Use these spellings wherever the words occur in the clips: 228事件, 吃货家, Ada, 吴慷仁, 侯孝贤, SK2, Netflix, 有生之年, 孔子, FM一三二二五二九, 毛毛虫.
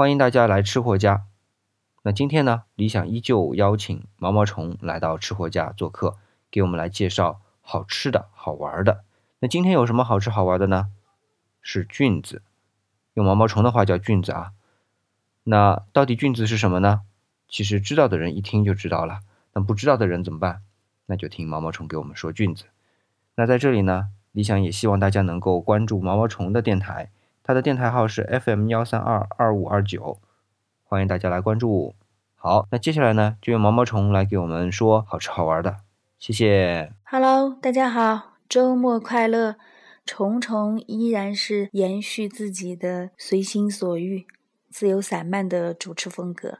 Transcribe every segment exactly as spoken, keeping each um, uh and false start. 欢迎大家来吃货家。那今天呢，理想依旧邀请毛毛虫来到吃货家做客，给我们来介绍好吃的好玩的。那今天有什么好吃好玩的呢？是菌子，用毛毛虫的话叫菌子啊。那到底菌子是什么呢？其实知道的人一听就知道了，那不知道的人怎么办？那就听毛毛虫给我们说菌子。那在这里呢，理想也希望大家能够关注毛毛虫的电台，它的电台号是 F M 一三二 二五二九，欢迎大家来关注。好，那接下来呢，就用毛毛虫来给我们说好吃好玩的。谢谢。 Hello， 大家好，周末快乐。虫虫依然是延续自己的随心所欲自由散漫的主持风格。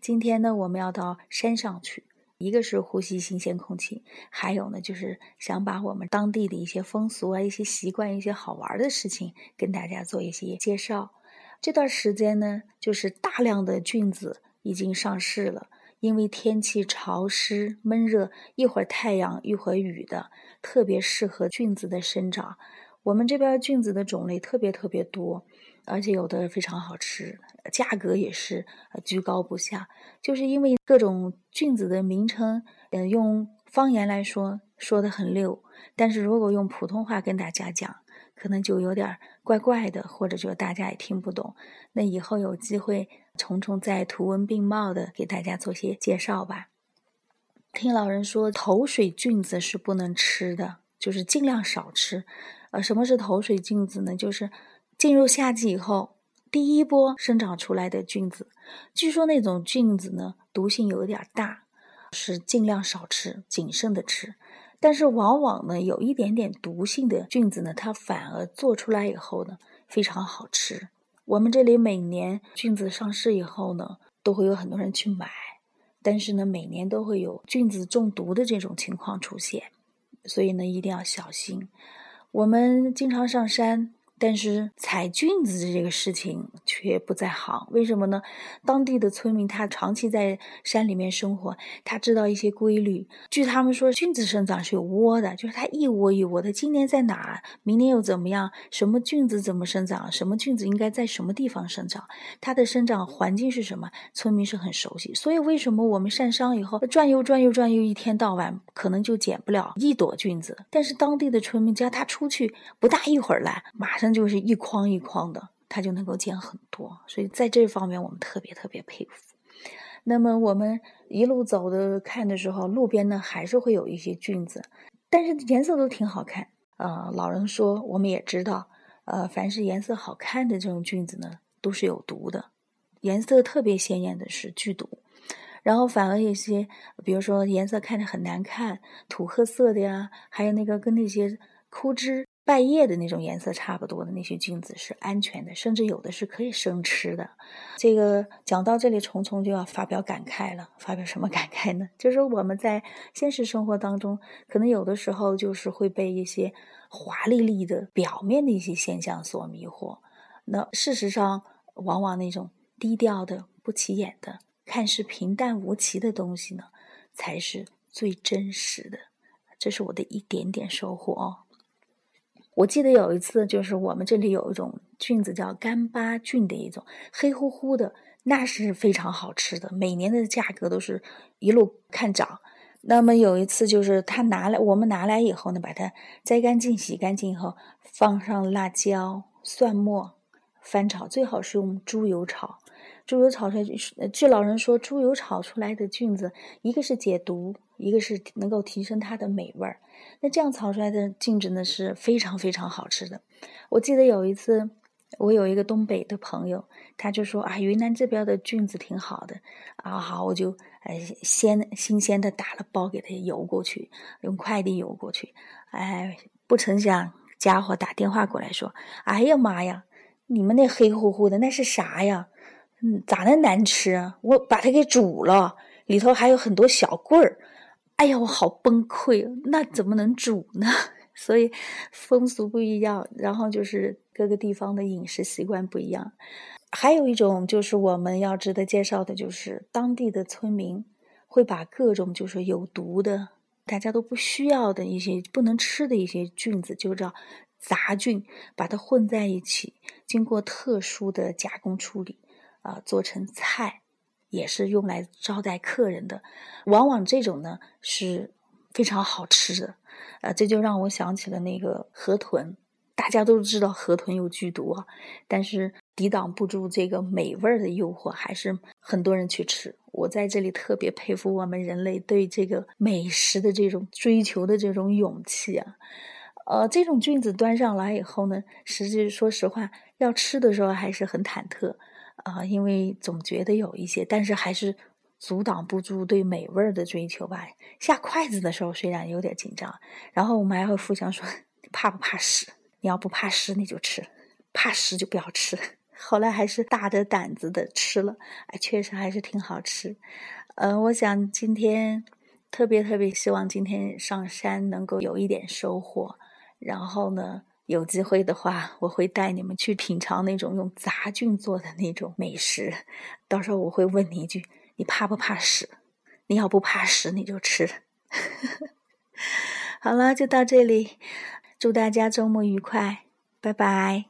今天呢，我们要到山上去，一个是呼吸新鲜空气，还有呢就是想把我们当地的一些风俗啊、一些习惯、一些好玩的事情跟大家做一些介绍。这段时间呢，就是大量的菌子已经上市了，因为天气潮湿闷热，一会儿太阳一会儿雨的，特别适合菌子的生长。我们这边菌子的种类特别特别多，而且有的非常好吃，价格也是居高不下。就是因为各种菌子的名称，嗯，用方言来说说得很溜，但是如果用普通话跟大家讲，可能就有点怪怪的，或者就大家也听不懂。那以后有机会，虫虫再图文并茂的给大家做些介绍吧。听老人说，头水菌子是不能吃的，就是尽量少吃。呃，什么是头水菌子呢？就是进入夏季以后，第一波生长出来的菌子，据说那种菌子呢，毒性有点大，是尽量少吃，谨慎的吃。但是往往呢，有一点点毒性的菌子呢，它反而做出来以后呢，非常好吃。我们这里每年菌子上市以后呢，都会有很多人去买，但是呢，每年都会有菌子中毒的这种情况出现，所以呢，一定要小心。我们经常上山，但是采菌子这个事情却不在行，为什么呢？当地的村民他长期在山里面生活，他知道一些规律。据他们说，菌子生长是有窝的，就是它一窝一窝的，今年在哪，明年又怎么样，什么菌子怎么生长，什么菌子应该在什么地方生长，它的生长环境是什么，村民是很熟悉。所以为什么我们上山以后转悠转悠转悠一天到晚，可能就捡不了一朵菌子，但是当地的村民家他出去不大一会儿来，马上就是一筐一筐的，它就能够捡很多，所以在这方面我们特别特别佩服。那么我们一路走的看的时候，路边呢还是会有一些菌子，但是颜色都挺好看。呃，老人说我们也知道，呃，凡是颜色好看的这种菌子呢，都是有毒的。颜色特别鲜艳的是剧毒，然后反而有些，比如说颜色看着很难看，土褐色的呀，还有那个跟那些枯枝败叶的那种颜色差不多的那些菌子是安全的，甚至有的是可以生吃的。这个讲到这里，虫虫就要发表感慨了。发表什么感慨呢？就是我们在现实生活当中，可能有的时候就是会被一些华丽丽的表面的一些现象所迷惑。那事实上，往往那种低调的、不起眼的、看似平淡无奇的东西呢，才是最真实的。这是我的一点点收获哦。我记得有一次，就是我们这里有一种菌子叫干巴菌的一种，黑乎乎的，那是非常好吃的，每年的价格都是一路看涨。那么有一次就是他拿来，我们拿来以后呢，把它摘干净、洗干净以后，放上辣椒、蒜末，翻炒，最好是用猪油炒。猪油炒出来，据老人说，猪油炒出来的菌子，一个是解毒，一个是能够提升它的美味儿。那这样炒出来的菌子呢，是非常非常好吃的。我记得有一次，我有一个东北的朋友，他就说啊，云南这边的菌子挺好的啊，好，我就呃鲜新鲜的打了包给他邮过去，用快递邮过去。哎，不成想家伙打电话过来说，哎呀妈呀，你们那黑乎乎的那是啥呀？嗯，咋那难吃啊？我把它给煮了，里头还有很多小棍儿。哎呀，我好崩溃，那怎么能煮呢？所以风俗不一样，然后就是各个地方的饮食习惯不一样。还有一种就是我们要值得介绍的，就是当地的村民会把各种就是有毒的、大家都不需要的一些不能吃的一些菌子，就叫杂菌，把它混在一起，经过特殊的加工处理。啊、呃、做成菜，也是用来招待客人的。往往这种呢是非常好吃的，呃，这就让我想起了那个河豚。大家都知道河豚有剧毒啊，但是抵挡不住这个美味的诱惑，还是很多人去吃。我在这里特别佩服我们人类对这个美食的这种追求的这种勇气啊。呃，这种菌子端上来以后呢，实际说实话，要吃的时候还是很忐忑啊、呃，因为总觉得有一些，但是还是阻挡不住对美味的追求吧。下筷子的时候虽然有点紧张，然后我们还会互相说怕不怕屎，你要不怕屎你就吃，怕屎就不要吃。后来还是大着胆子的吃了，哎，确实还是挺好吃。呃，我想今天特别特别希望今天上山能够有一点收获，然后呢，有机会的话，我会带你们去品尝那种用杂菌做的那种美食。到时候我会问你一句，你怕不怕屎？你要不怕屎你就吃。好了，就到这里，祝大家周末愉快，拜拜。